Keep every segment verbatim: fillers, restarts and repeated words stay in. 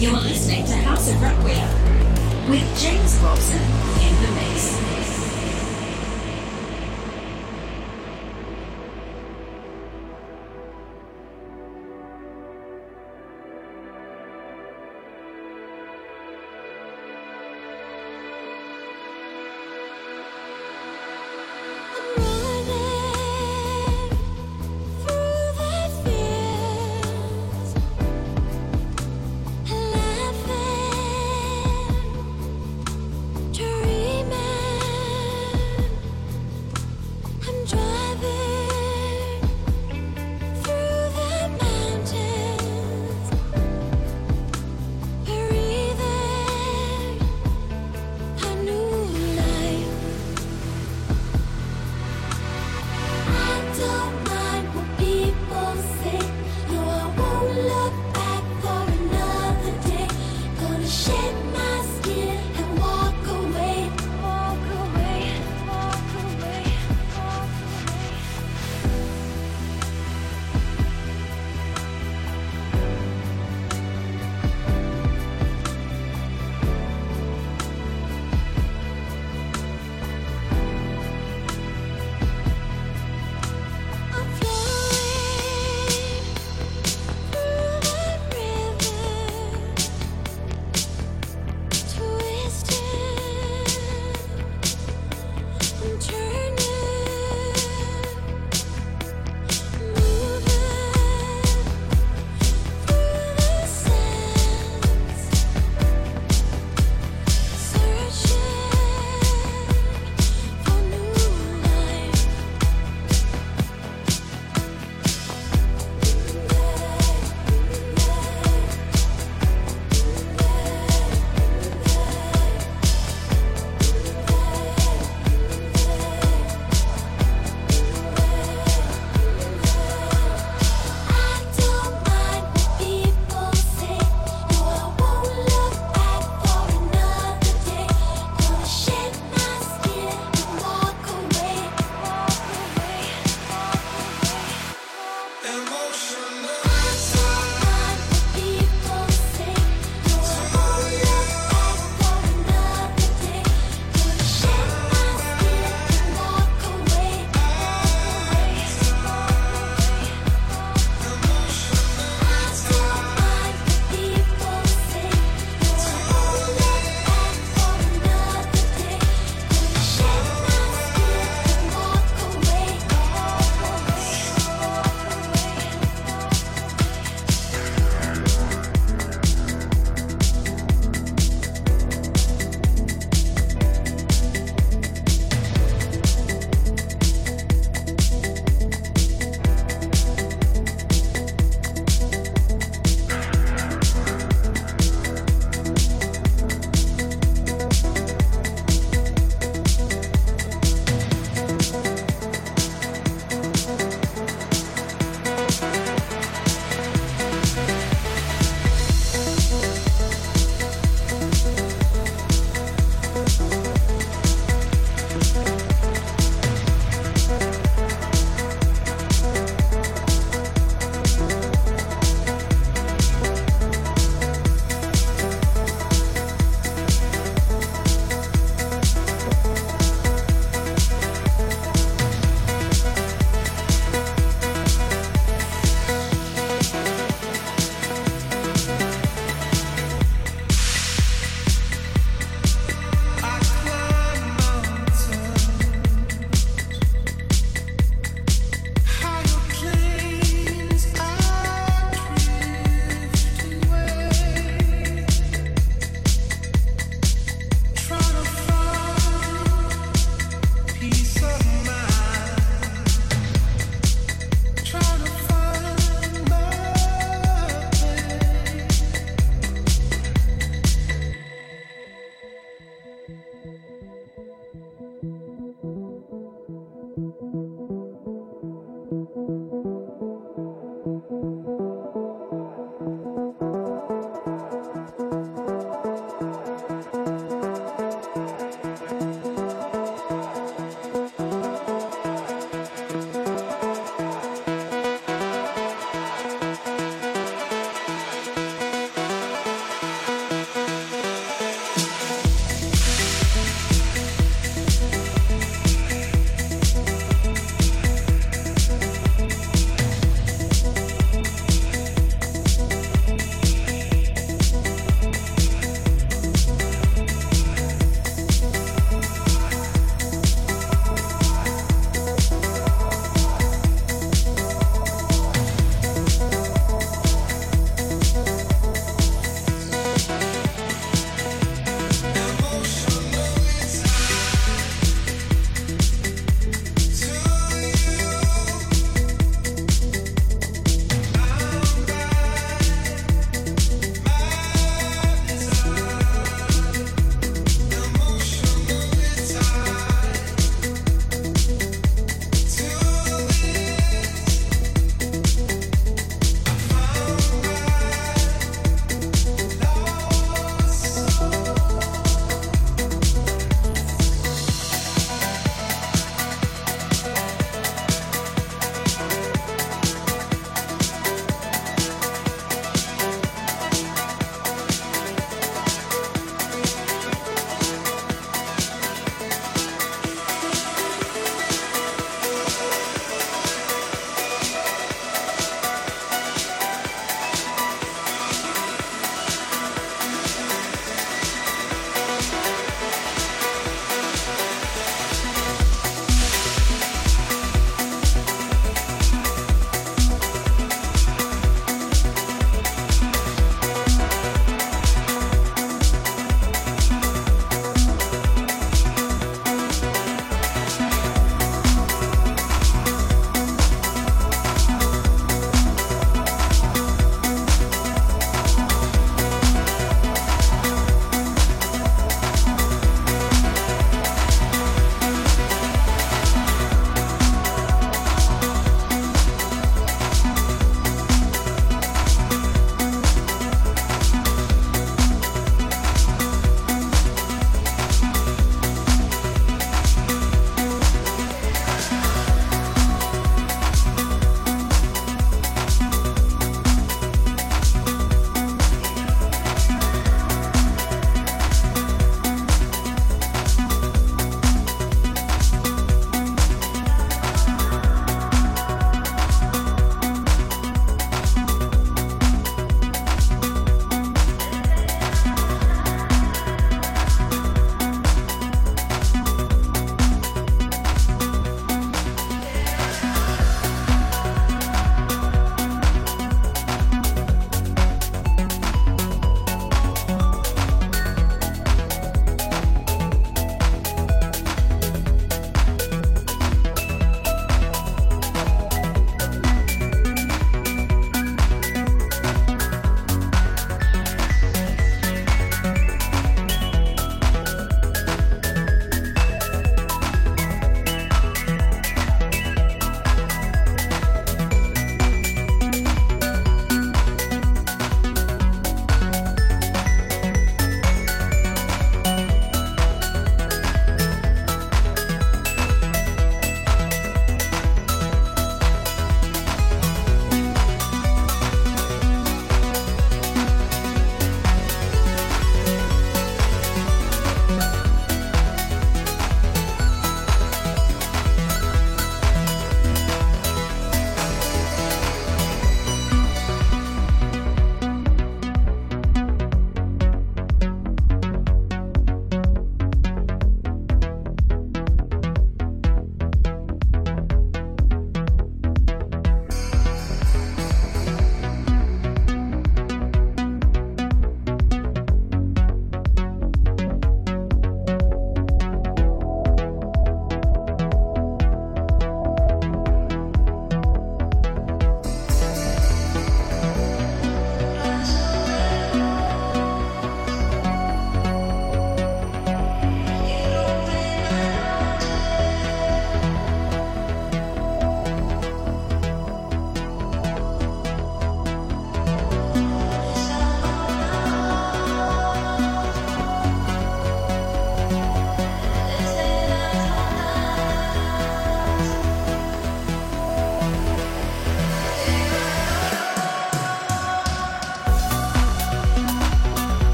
You are listening to House of Ruckware with James Robson in the mix. Man.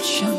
Redemption.